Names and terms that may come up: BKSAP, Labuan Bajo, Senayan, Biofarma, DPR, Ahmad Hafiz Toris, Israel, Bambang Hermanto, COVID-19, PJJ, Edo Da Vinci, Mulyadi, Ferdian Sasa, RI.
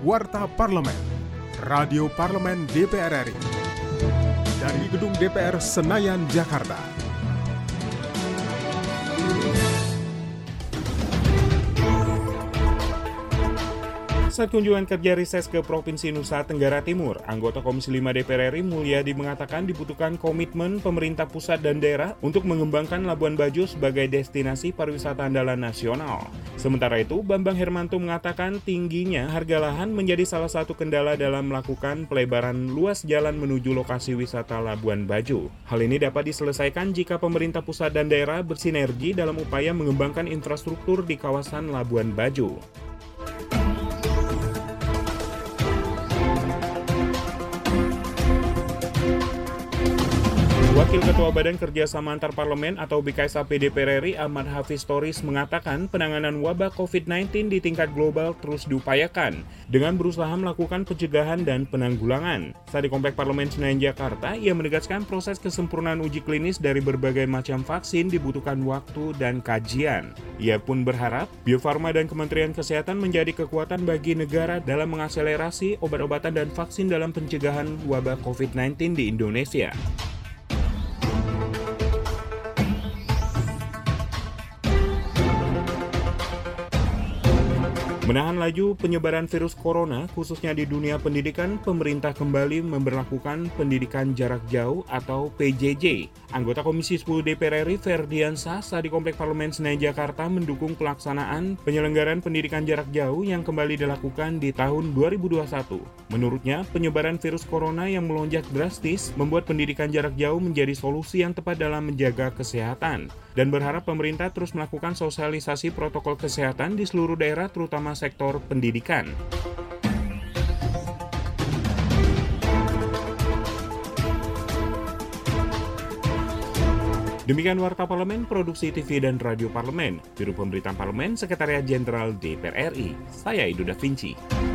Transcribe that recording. Warta Parlemen, Radio Parlemen DPR RI, dari Gedung DPR Senayan, Jakarta. Saat kunjungan kerja riset ke Provinsi Nusa Tenggara Timur, anggota Komisi 5 DPR RI Mulyadi mengatakan dibutuhkan komitmen pemerintah pusat dan daerah untuk mengembangkan Labuan Bajo sebagai destinasi pariwisata andalan nasional. Sementara itu, Bambang Hermanto mengatakan tingginya harga lahan menjadi salah satu kendala dalam melakukan pelebaran luas jalan menuju lokasi wisata Labuan Bajo. Hal ini dapat diselesaikan jika pemerintah pusat dan daerah bersinergi dalam upaya mengembangkan infrastruktur di kawasan Labuan Bajo. Wakil Ketua Badan Kerjasama Antar Parlemen atau BKSAP DPR RI Ahmad Hafiz Toris mengatakan penanganan wabah COVID-19 di tingkat global terus diupayakan dengan berusaha melakukan pencegahan dan penanggulangan. Saat di Komplek Parlemen Senayan Jakarta, ia menegaskan proses kesempurnaan uji klinis dari berbagai macam vaksin dibutuhkan waktu dan kajian. Ia pun berharap Biofarma dan Kementerian Kesehatan menjadi kekuatan bagi negara dalam mengakselerasi obat-obatan dan vaksin dalam pencegahan wabah COVID-19 di Indonesia. Menahan laju penyebaran virus corona, khususnya di dunia pendidikan, pemerintah kembali memberlakukan pendidikan jarak jauh atau PJJ. Anggota Komisi 10 DPR RI Ferdian Sasa di Komplek Parlemen Senayan Jakarta mendukung pelaksanaan penyelenggaraan pendidikan jarak jauh yang kembali dilakukan di tahun 2021. Menurutnya, penyebaran virus corona yang melonjak drastis membuat pendidikan jarak jauh menjadi solusi yang tepat dalam menjaga kesehatan, dan berharap pemerintah terus melakukan sosialisasi protokol kesehatan di seluruh daerah, terutama sektor pendidikan. Demikian Warta Parlemen, produksi TV dan Radio Parlemen, Biro Pemberitaan Parlemen, Sekretariat Jenderal DPR RI. Saya Edo Da Vinci.